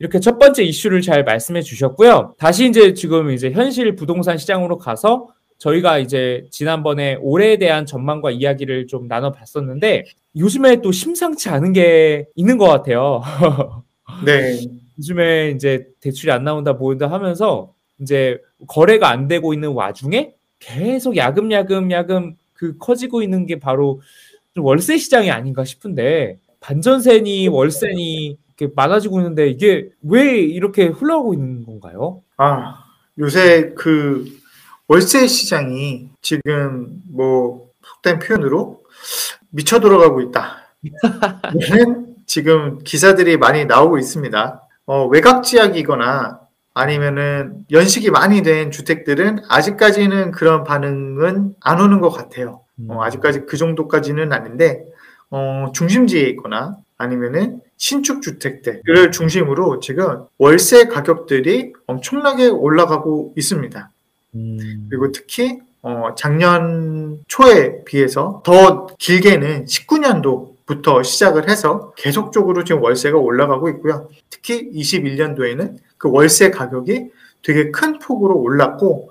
이렇게 첫 번째 이슈를 잘 말씀해 주셨고요. 다시 이제 지금 이제 현실 부동산 시장으로 가서 저희가 이제 지난번에 올해에 대한 전망과 이야기를 좀 나눠봤었는데, 요즘에 또 심상치 않은 게 있는 것 같아요. 네. 요즘에 이제 대출이 안 나온다 모인다 하면서 이제 거래가 안 되고 있는 와중에 계속 야금야금 그 커지고 있는 게 바로 좀 월세 시장이 아닌가 싶은데, 반전세니 월세니 이렇게 많아지고 있는데 이게 왜 이렇게 흘러가고 있는 건가요? 아, 요새 그 월세 시장이 지금 뭐 속된 표현으로 미쳐 돌아가고 있다. 지금 기사들이 많이 나오고 있습니다. 외곽지역이거나 아니면은 연식이 많이 된 주택들은 아직까지는 그런 반응은 안 오는 것 같아요. 아직까지 그 정도까지는 아닌데, 중심지에 있거나 아니면은 신축 주택들을 중심으로 지금 월세 가격들이 엄청나게 올라가고 있습니다. 그리고 특히 작년 초에 비해서 더 길게는 19년도부터 시작을 해서 계속적으로 지금 월세가 올라가고 있고요. 특히 21년도에는 그 월세 가격이 되게 큰 폭으로 올랐고,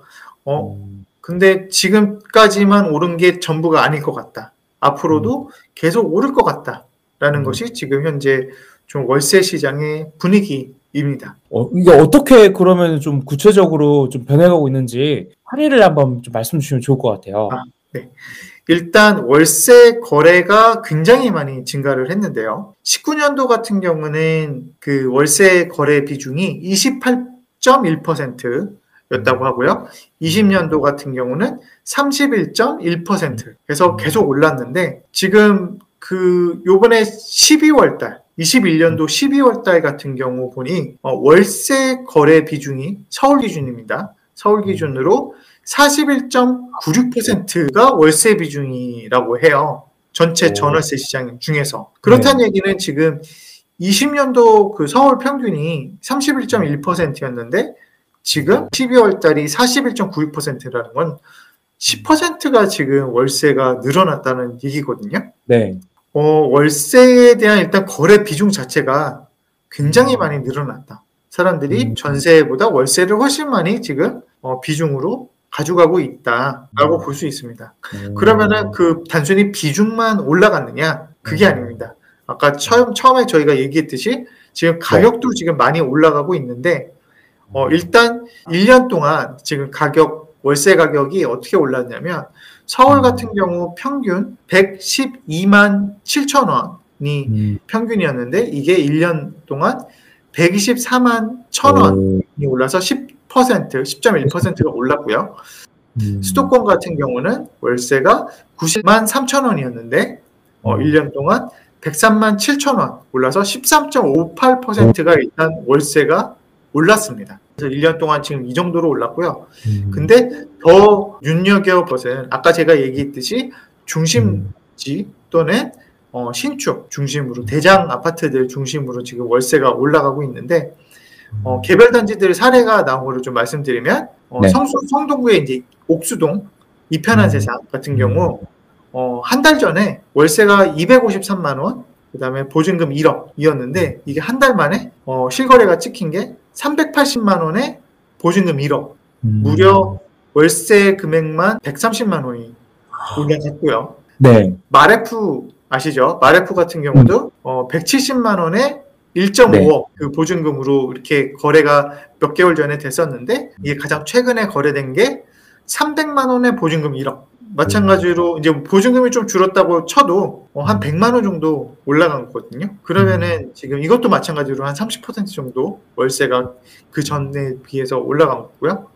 근데 지금까지만 오른 게 전부가 아닐 것 같다. 앞으로도 계속 오를 것 같다라는 것이 지금 현재 좀 월세 시장의 분위기입니다. 이게 어떻게 그러면 좀 구체적으로 좀 변해가고 있는지 사례를 한번 좀 말씀 주시면 좋을 것 같아요. 아, 네. 일단 월세 거래가 굉장히 많이 증가를 했는데요. 19년도 같은 경우는 그 월세 거래 비중이 28.1%였다고 하고요. 20년도 같은 경우는 31.1%. 그래서 계속 올랐는데, 지금 그 요번에 12월 달 21년도 12월 달 같은 경우 보니 월세 거래 비중이 서울 기준입니다. 서울 기준으로 41.96%가 월세 비중이라고 해요. 전체 전월세 시장 중에서. 그렇다는 얘기는 지금 20년도 그 서울 평균이 31.1%였는데 지금 12월 달이 41.96%라는 건 10%가 지금 월세가 늘어났다는 얘기거든요. 네. 월세에 대한 일단 거래 비중 자체가 굉장히 많이 늘어났다. 사람들이 전세보다 월세를 훨씬 많이 지금 비중으로 가져가고 있다라고 볼 수 있습니다. 그러면은 그 단순히 비중만 올라갔느냐? 그게 아닙니다. 아까 처음에 저희가 얘기했듯이 지금 가격도 지금 많이 올라가고 있는데, 일단 1년 동안 지금 월세 가격이 어떻게 올랐냐면, 서울 같은 경우 평균 1,127,000원이 평균이었는데 이게 1년 동안 1,241,000원이 올라서 10.1%가 올랐고요. 수도권 같은 경우는 월세가 903,000원이었는데 1년 동안 1,307,000원 올라서 13.58%가 일단 월세가 올랐습니다. 그래서 1년 동안 지금 이 정도로 올랐고요. 근데 더 눈여겨볼 것은 아까 제가 얘기했듯이 중심지 또는 신축 중심으로, 대장 아파트들 중심으로 지금 월세가 올라가고 있는데, 개별 단지들 사례가 나온 거를 좀 말씀드리면, 성동구의 이제 옥수동 이편한 세상 같은 경우 한 달 전에 월세가 253만 원, 그다음에 보증금 1억이었는데 이게 한 달 만에 실거래가 찍힌 게 380만 원에 보증금 1억, 무려 월세 금액만 130만 원이 올라갔고요. 네. 마레프 아시죠? 마레프 같은 경우도 170만 원에 1.5억 그 보증금으로 이렇게 거래가 몇 개월 전에 됐었는데, 이게 가장 최근에 거래된 게 300만 원에 보증금 1억. 마찬가지로 이제 보증금이 좀 줄었다고 쳐도 한 100만 원 정도 올라간 거거든요. 그러면은 지금 이것도 마찬가지로 한 30% 정도 월세가 그 전에 비해서 올라간 거고요.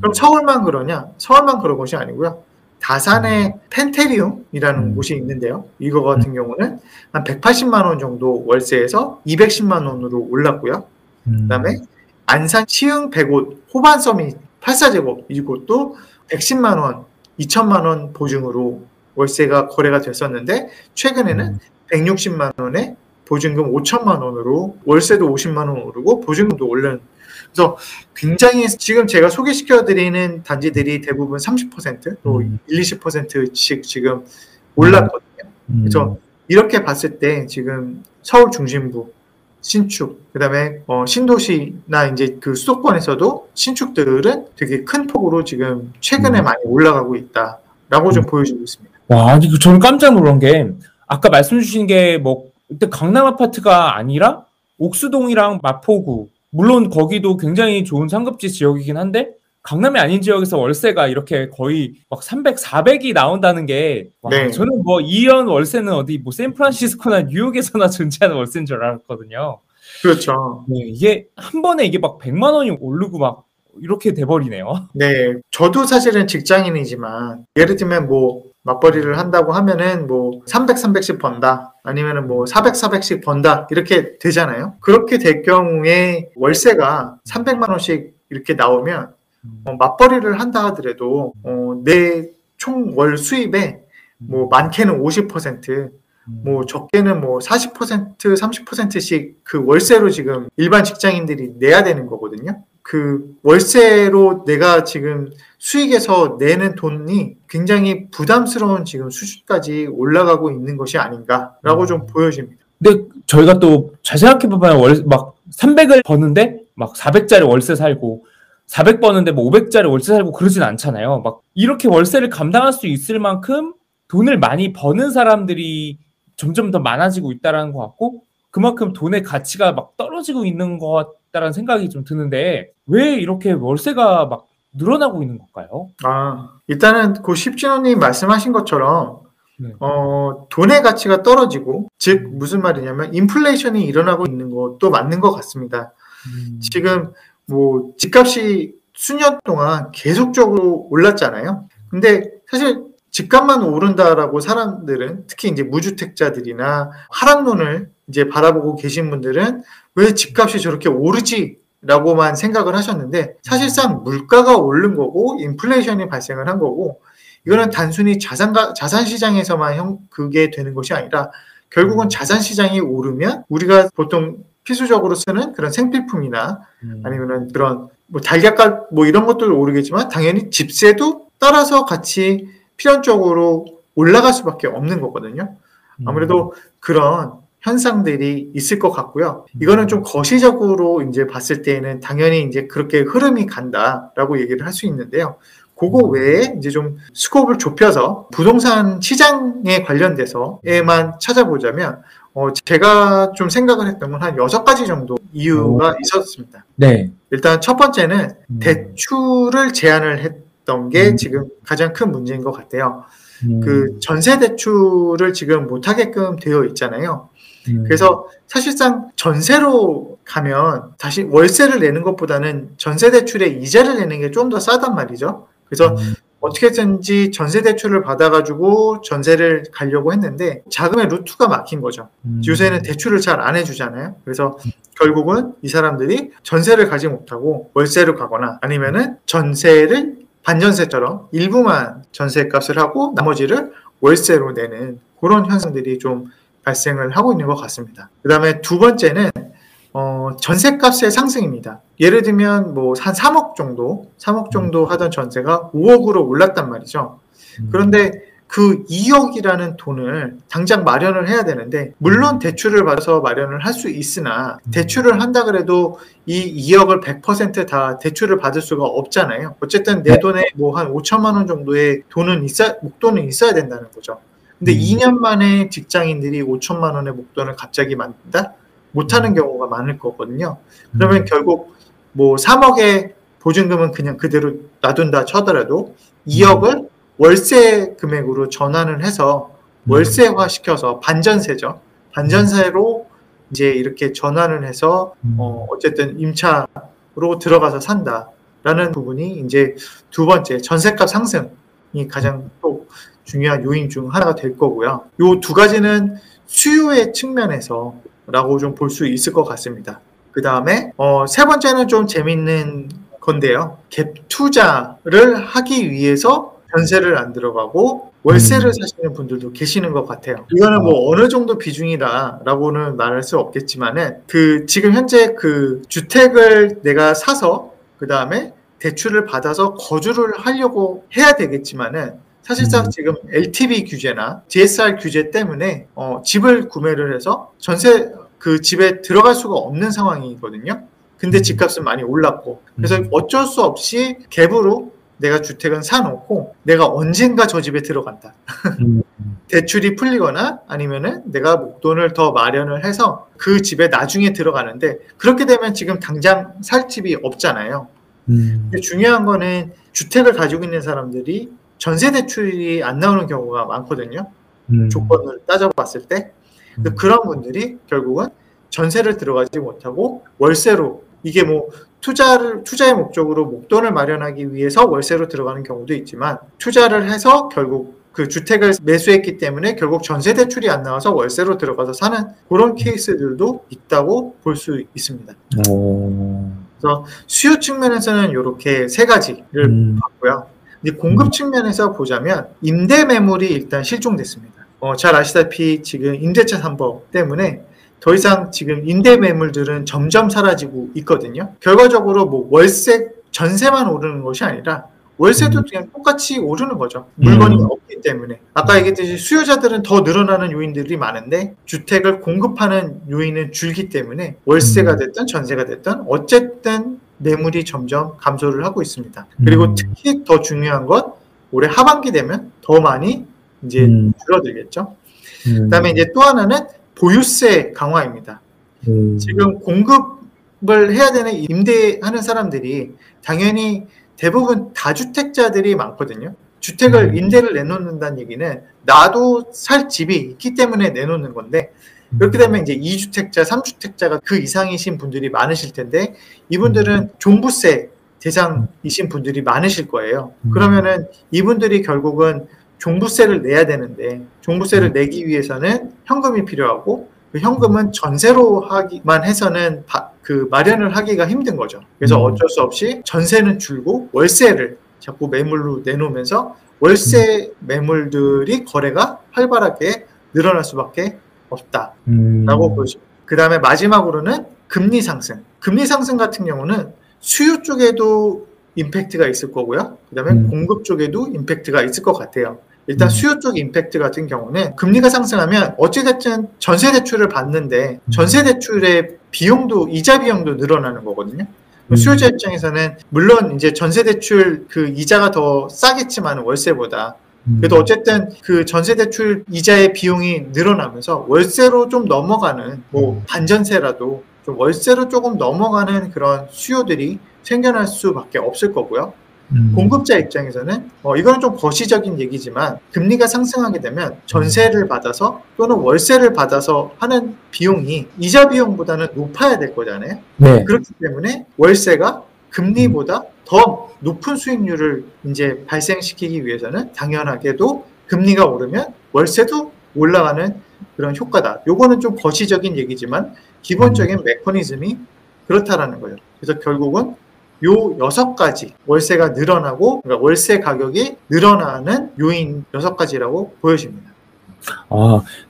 그럼 서울만 그러냐? 서울만 그런 것이 아니고요. 다산의 펜테리움이라는 곳이 있는데요. 이거 같은 경우는 한 180만 원 정도 월세에서 210만 원으로 올랐고요. 그다음에 안산 시흥 백옷 호반서밋 84제곱 이곳도 110만 원, 2천만 원 보증으로 월세가 거래가 됐었는데 최근에는 160만 원에 보증금 5천만 원으로 월세도 50만 원 오르고 보증금도 올른. 그래서 굉장히 지금 제가 소개시켜드리는 단지들이 대부분 30% 또 20~20%씩 지금 올랐거든요. 그래서 이렇게 봤을 때 지금 서울 중심부 신축, 그 다음에 신도시나 이제 그 수도권에서도 신축들은 되게 큰 폭으로 지금 최근에 많이 올라가고 있다라고 좀 보여주고 있습니다. 와, 저는 깜짝 놀란 게 아까 말씀 주신 게 뭐 그때 강남 아파트가 아니라 옥수동이랑 마포구, 물론 거기도 굉장히 좋은 상급지 지역이긴 한데 강남이 아닌 지역에서 월세가 이렇게 거의 막 300, 400이 나온다는 게 와, 네. 저는 뭐 2년 월세는 어디 뭐 샌프란시스코나 뉴욕에서나 존재하는 월세인 줄 알았거든요. 그렇죠. 네, 이게 한 번에 이게 막 100만 원이 오르고 막 이렇게 돼버리네요. 네. 저도 사실은 직장인이지만 예를 들면 뭐 맞벌이를 한다고 하면은 뭐 300, 300씩 번다 아니면은 뭐 400, 400씩 번다 이렇게 되잖아요. 그렇게 될 경우에 월세가 300만 원씩 이렇게 나오면 맞벌이를 한다 하더라도 내 총 월 수입에 뭐 많게는 50%, 뭐 적게는 뭐 40%, 30%씩 그 월세로 지금 일반 직장인들이 내야 되는 거거든요. 그 월세로 내가 지금 수익에서 내는 돈이 굉장히 부담스러운 지금 수준까지 올라가고 있는 것이 아닌가라고 좀 보여집니다. 근데 저희가 또 잘 생각해보면 막 300을 버는데 막 400짜리 월세 살고 400 버는데 뭐 500짜리 월세 살고 그러진 않잖아요. 막 이렇게 월세를 감당할 수 있을 만큼 돈을 많이 버는 사람들이 점점 더 많아지고 있다는 것 같고 그만큼 돈의 가치가 막 떨어지고 있는 것 같다는 생각이 좀 드는데 왜 이렇게 월세가 막 늘어나고 있는 걸까요? 아, 일단은 그 십진호님 말씀하신 것처럼 네. 돈의 가치가 떨어지고 즉 무슨 말이냐면 인플레이션이 일어나고 있는 것도 맞는 것 같습니다. 지금 뭐 집값이 수년 동안 계속적으로 올랐잖아요. 근데 사실 집값만 오른다라고 사람들은 특히 이제 무주택자들이나 하락론을 이제 바라보고 계신 분들은 왜 집값이 저렇게 오르지? 라고만 생각을 하셨는데 사실상 물가가 오른 거고 인플레이션이 발생을 한 거고 이거는 단순히 자산시장에서만 그게 되는 것이 아니라 결국은 자산시장이 오르면 우리가 보통 필수적으로 쓰는 그런 생필품이나 아니면은 그런 뭐 달걀값 뭐 이런 것들도 오르겠지만 당연히 집세도 따라서 같이 필연적으로 올라갈 수밖에 없는 거거든요. 아무래도 그런 현상들이 있을 것 같고요. 이거는 좀 거시적으로 이제 봤을 때에는 당연히 이제 그렇게 흐름이 간다라고 얘기를 할 수 있는데요. 그거 외에 이제 좀 스콥을 좁혀서 부동산 시장에 관련돼서에만 찾아보자면 제가 좀 생각을 했던 건 한 6가지 정도 이유가 있었습니다. 네. 일단 첫 번째는 대출을 제한을 했던 게 지금 가장 큰 문제인 것 같아요. 그 전세 대출을 지금 못하게끔 되어 있잖아요. 그래서 사실상 전세로 가면 다시 월세를 내는 것보다는 전세 대출에 이자를 내는 게 좀 더 싸단 말이죠. 그래서 어떻게든지 전세 대출을 받아가지고 전세를 가려고 했는데 자금의 루트가 막힌 거죠. 요새는 대출을 잘 안 해주잖아요. 그래서 결국은 이 사람들이 전세를 가지 못하고 월세로 가거나 아니면은 전세를 반전세처럼 일부만 전세값을 하고 나머지를 월세로 내는 그런 현상들이 좀 발생을 하고 있는 것 같습니다. 그 다음에 두 번째는 전세값의 상승입니다. 예를 들면 뭐 한 3억 정도 하던 전세가 5억으로 올랐단 말이죠. 그런데 그 2억이라는 돈을 당장 마련을 해야 되는데 물론 대출을 받아서 마련을 할 수 있으나 대출을 한다 그래도 이 2억을 100% 다 대출을 받을 수가 없잖아요. 어쨌든 내 돈에 뭐 한 5천만 원 정도의 목돈은 있어야 된다는 거죠. 근데 2년 만에 직장인들이 5천만 원의 목돈을 갑자기 만든다? 못하는 경우가 많을 거거든요. 그러면 결국 뭐 3억의 보증금은 그냥 그대로 놔둔다 쳐더라도 2억을 월세 금액으로 전환을 해서 월세화 시켜서 반전세죠. 반전세로 이제 이렇게 전환을 해서 어쨌든 임차로 들어가서 산다라는 부분이 이제 두 번째 전세값 상승. 가장 또 중요한 요인 중 하나가 될 거고요. 이 두 가지는 수요의 측면에서라고 좀 볼 수 있을 것 같습니다. 그 다음에 세 번째는 좀 재밌는 건데요. 갭 투자를 하기 위해서 전세를 안 들어가고 월세를 사시는 분들도 계시는 것 같아요. 이거는 뭐 어느 정도 비중이다라고는 말할 수 없겠지만은 지금 현재 주택을 내가 사서 그 다음에 대출을 받아서 거주를 하려고 해야 되겠지만은 사실상 지금 LTV 규제나 DSR 규제 때문에 집을 구매를 해서 전세 그 집에 들어갈 수가 없는 상황이거든요. 근데 집값은 많이 올랐고 그래서 어쩔 수 없이 갭으로 내가 주택은 사놓고 내가 언젠가 저 집에 들어간다. 대출이 풀리거나 아니면은 내가 목돈을 더 마련을 해서 그 집에 나중에 들어가는데 그렇게 되면 지금 당장 살 집이 없잖아요. 근데 중요한 거는 주택을 가지고 있는 사람들이 전세 대출이 안 나오는 경우가 많거든요. 조건을 따져봤을 때. 그런 분들이 결국은 전세를 들어가지 못하고 월세로 이게 뭐 투자의 목적으로 목돈을 마련하기 위해서 월세로 들어가는 경우도 있지만 투자를 해서 결국 그 주택을 매수했기 때문에 결국 전세 대출이 안 나와서 월세로 들어가서 사는 그런 케이스들도 있다고 볼 수 있습니다. 그래서 수요 측면에서는 이렇게 세 가지를 봤고요. 근데 공급 측면에서 보자면 임대 매물이 일단 실종됐습니다. 잘 아시다시피 지금 임대차 3법 때문에 더 이상 지금 임대 매물들은 점점 사라지고 있거든요. 결과적으로 뭐 월세, 전세만 오르는 것이 아니라 월세도 그냥 똑같이 오르는 거죠. 물건이 없기 때문에. 아까 얘기했듯이 수요자들은 더 늘어나는 요인들이 많은데 주택을 공급하는 요인은 줄기 때문에 월세가 됐든 전세가 됐든 어쨌든 매물이 점점 감소를 하고 있습니다. 그리고 특히 더 중요한 건 올해 하반기 되면 더 많이 이제 줄어들겠죠. 그다음에 이제 또 하나는 보유세 강화입니다. 지금 공급을 해야 되는 임대하는 사람들이 당연히 대부분 다주택자들이 많거든요. 주택을 임대를 내놓는다는 얘기는 나도 살 집이 있기 때문에 내놓는 건데 그렇게 되면 이제 2주택자, 3주택자가 그 이상이신 분들이 많으실 텐데 이분들은 종부세 대상이신 분들이 많으실 거예요. 그러면은 이분들이 결국은 종부세를 내야 되는데 종부세를 내기 위해서는 현금이 필요하고 그 현금은 전세로 하기만 해서는 마련을 하기가 힘든 거죠. 그래서 어쩔 수 없이 전세는 줄고 월세를 자꾸 매물로 내놓으면서 월세 매물들이 거래가 활발하게 늘어날 수밖에 없다라고 보죠. 그 다음에 마지막으로는 금리 상승. 금리 상승 같은 경우는 수요 쪽에도 임팩트가 있을 거고요. 그 다음에 공급 쪽에도 임팩트가 있을 것 같아요. 일단 수요 쪽 임팩트 같은 경우는 금리가 상승하면 어찌됐든 전세 대출을 받는데 전세 대출의 비용도 이자 비용도 늘어나는 거거든요. 수요자 입장에서는 물론 이제 전세 대출 그 이자가 더 싸겠지만 월세보다 그래도 어쨌든 그 전세 대출 이자의 비용이 늘어나면서 월세로 좀 넘어가는 뭐 반전세라도 좀 월세로 조금 넘어가는 그런 수요들이 생겨날 수밖에 없을 거고요. 공급자 입장에서는 이거는 좀 거시적인 얘기지만 금리가 상승하게 되면 전세를 받아서 또는 월세를 받아서 하는 비용이 이자 비용보다는 높아야 될 거잖아요. 네. 그렇기 때문에 월세가 금리보다 더 높은 수익률을 이제 발생시키기 위해서는 당연하게도 금리가 오르면 월세도 올라가는 그런 효과다. 요거는 좀 거시적인 얘기지만 기본적인 메커니즘이 그렇다라는 거예요. 그래서 결국은 요 6가지 월세가 늘어나고 그러니까 월세 가격이 늘어나는 요인 6가지라고 보여집니다.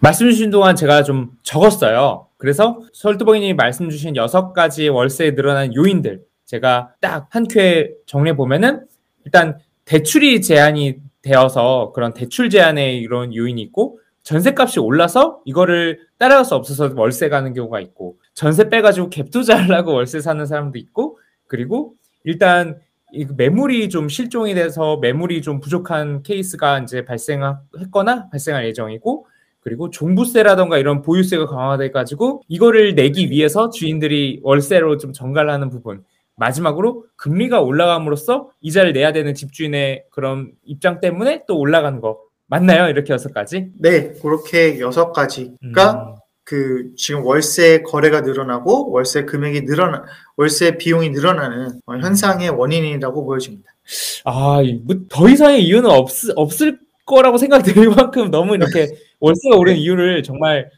말씀 주신 동안 제가 좀 적었어요. 그래서 설두봉이님이 말씀 주신 6가지 월세에 늘어나는 요인들 제가 딱 한 큐에 정리해 보면은 일단 대출이 제한이 되어서 그런 대출 제한의 이런 요인이 있고 전세값이 올라서 이거를 따라갈 수 없어서 월세 가는 경우가 있고 전세 빼가지고 갭 투자를 하고 월세 사는 사람도 있고 그리고 일단 이 매물이 좀 실종이 돼서 매물이 좀 부족한 케이스가 이제 발생했거나 발생할 예정이고 그리고 종부세라던가 이런 보유세가 강화돼가지고 이거를 내기 위해서 주인들이 월세로 좀 전가하는 부분 마지막으로 금리가 올라감으로써 이자를 내야 되는 집주인의 그런 입장 때문에 또 올라간 거 맞나요? 이렇게 6가지? 네, 그렇게 6가지가 그 지금 월세 거래가 늘어나고 월세 금액이 늘어나 월세 비용이 늘어나는 현상의 원인이라고 보여집니다. 아, 더 이상의 이유는 없을 거라고 생각될 만큼 너무 이렇게 월세가 오른 이유를 정말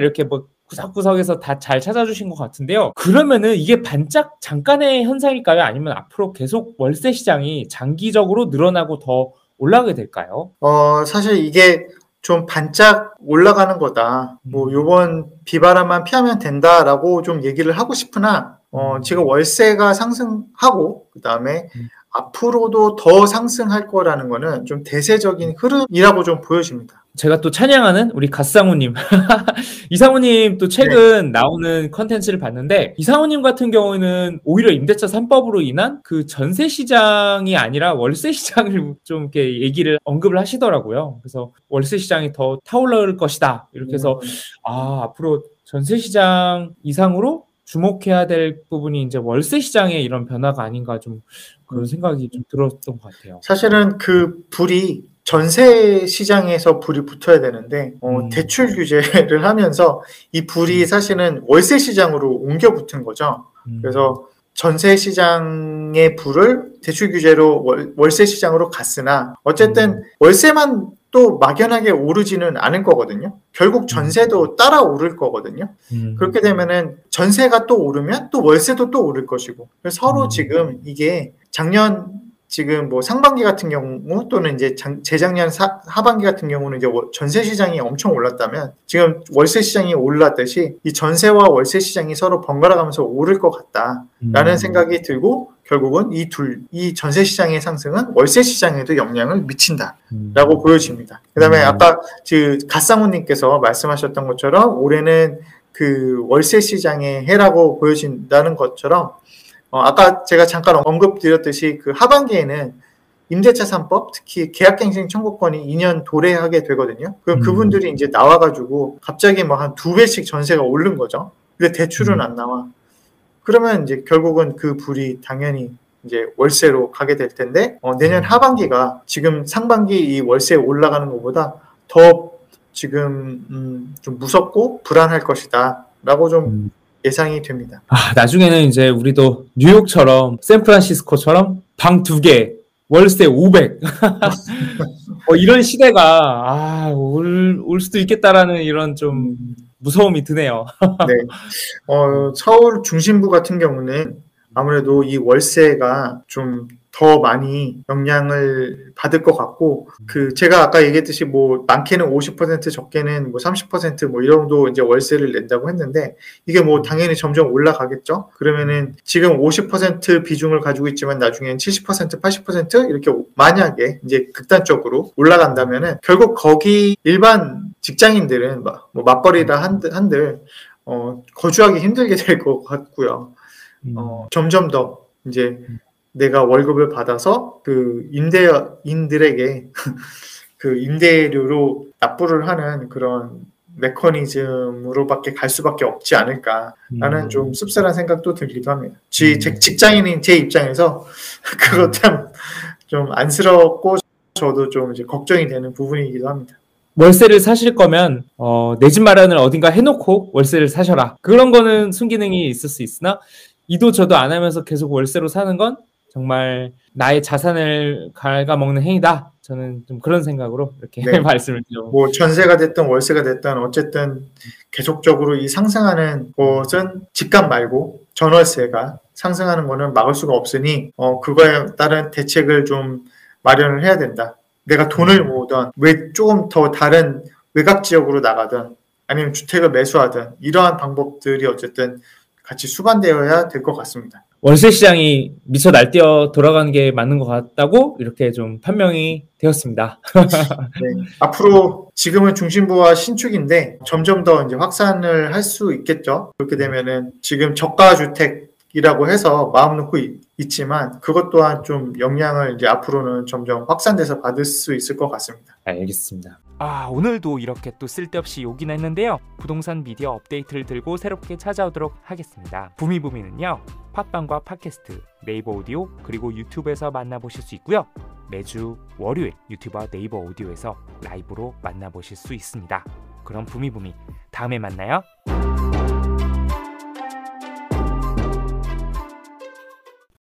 이렇게 뭐 구석구석에서 다 잘 찾아주신 것 같은데요. 그러면은 이게 반짝 잠깐의 현상일까요? 아니면 앞으로 계속 월세 시장이 장기적으로 늘어나고 더 올라가게 될까요? 사실 이게 좀 반짝 올라가는 거다. 뭐 요번 비바람만 피하면 된다라고 좀 얘기를 하고 싶으나 지금 월세가 상승하고 그다음에 앞으로도 더 상승할 거라는 거는 좀 대세적인 흐름이라고 좀 보여집니다. 제가 또 찬양하는 우리 갓상우님 이상우님 또 최근 네. 나오는 컨텐츠를 봤는데 이상우님 같은 경우는 오히려 임대차 3법으로 인한 그 전세 시장이 아니라 월세 시장을 좀 이렇게 얘기를 언급을 하시더라고요. 그래서 월세 시장이 더 타올라올 것이다 이렇게 해서 아 앞으로 전세 시장 이상으로 주목해야 될 부분이 이제 월세 시장의 이런 변화가 아닌가 좀 그런 생각이 좀 들었던 것 같아요. 사실은 그 불이 전세 시장에서 불이 붙어야 되는데 대출 규제를 하면서 이 불이 사실은 월세 시장으로 옮겨 붙은 거죠. 그래서 전세 시장의 불을 대출 규제로 월세 시장으로 갔으나 어쨌든 월세만 또 막연하게 오르지는 않을 거거든요. 결국 전세도 따라 오를 거거든요. 그렇게 되면은 전세가 또 오르면 또 월세도 또 오를 것이고 그래서 서로 지금 이게 작년 지금 뭐 상반기 같은 경우 또는 이제 재작년 하반기 같은 경우는 이제 전세 시장이 엄청 올랐다면 지금 월세 시장이 올랐듯이 이 전세와 월세 시장이 서로 번갈아가면서 오를 것 같다라는 생각이 들고 결국은 이 전세 시장의 상승은 월세 시장에도 영향을 미친다라고 보여집니다. 그다음에 아까 갓상우님께서 말씀하셨던 것처럼 올해는 그 월세 시장의 해라고 보여진다는 것처럼 아까 제가 잠깐 언급드렸듯이 그 하반기에는 임대차 3법, 특히 계약갱생 청구권이 2년 도래하게 되거든요. 그럼 그분들이 이제 나와가지고 갑자기 뭐 한 2배씩 전세가 오른 거죠. 근데 대출은 안 나와. 그러면 이제 결국은 그 불이 당연히 이제 월세로 가게 될 텐데, 내년 하반기가 지금 상반기 이 월세 올라가는 것보다 더 지금, 좀 무섭고 불안할 것이다. 라고 좀 예상이 됩니다. 아, 나중에는 이제 우리도 뉴욕처럼 샌프란시스코처럼 방 2개 월세 500 이런 시대가 올 수도 있겠다라는 이런 좀 무서움이 드네요. 네. 서울 중심부 같은 경우는 아무래도 이 월세가 좀 더 많이 영향을 받을 것 같고, 제가 아까 얘기했듯이 많게는 50%, 적게는 30% 이 정도 이제 월세를 낸다고 했는데, 이게 당연히 점점 올라가겠죠? 그러면은 지금 50% 비중을 가지고 있지만 나중엔 70%, 80% 이렇게 만약에 이제 극단적으로 올라간다면은 결국 거기 일반 직장인들은 맞벌이라 한들, 거주하기 힘들게 될 것 같고요. 점점 더 이제 내가 월급을 받아서 그 임대인들에게 그 임대료로 납부를 하는 그런 메커니즘으로밖에 갈 수밖에 없지 않을까라는 좀 씁쓸한 생각도 들기도 합니다. 직장인인 제 입장에서 그것 참 좀 안쓰럽고 저도 좀 이제 걱정이 되는 부분이기도 합니다. 월세를 사실 거면 내 집 마련을 어딘가 해놓고 월세를 사셔라. 그런 거는 순기능이 있을 수 있으나 이도 저도 안 하면서 계속 월세로 사는 건 정말 나의 자산을 갉아먹는 행위다. 저는 좀 그런 생각으로 이렇게 네. 말씀을 드려요. 전세가 됐든 월세가 됐든 어쨌든 계속적으로 이 상승하는 것은 집값 말고 전월세가 상승하는 거는 막을 수가 없으니 그거에 따른 대책을 좀 마련을 해야 된다. 내가 돈을 모으든 조금 더 다른 외곽 지역으로 나가든 아니면 주택을 매수하든 이러한 방법들이 어쨌든 같이 수반되어야 될 것 같습니다. 월세 시장이 미쳐 날뛰어 돌아가는 게 맞는 것 같다고 이렇게 좀 판명이 되었습니다. 네, 앞으로 지금은 중심부와 신축인데 점점 더 이제 확산을 할 수 있겠죠. 그렇게 되면은 지금 저가 주택이라고 해서 마음 놓고 있지만 그것 또한 좀 영향을 이제 앞으로는 점점 확산돼서 받을 수 있을 것 같습니다. 알겠습니다. 오늘도 이렇게 또 쓸데없이 욕이나 했는데요. 부동산 미디어 업데이트를 들고 새롭게 찾아오도록 하겠습니다. 부미부미는요. 팟빵과 팟캐스트, 네이버 오디오, 그리고 유튜브에서 만나보실 수 있고요. 매주 월요일 유튜브와 네이버 오디오에서 라이브로 만나보실 수 있습니다. 그럼 부미부미 다음에 만나요.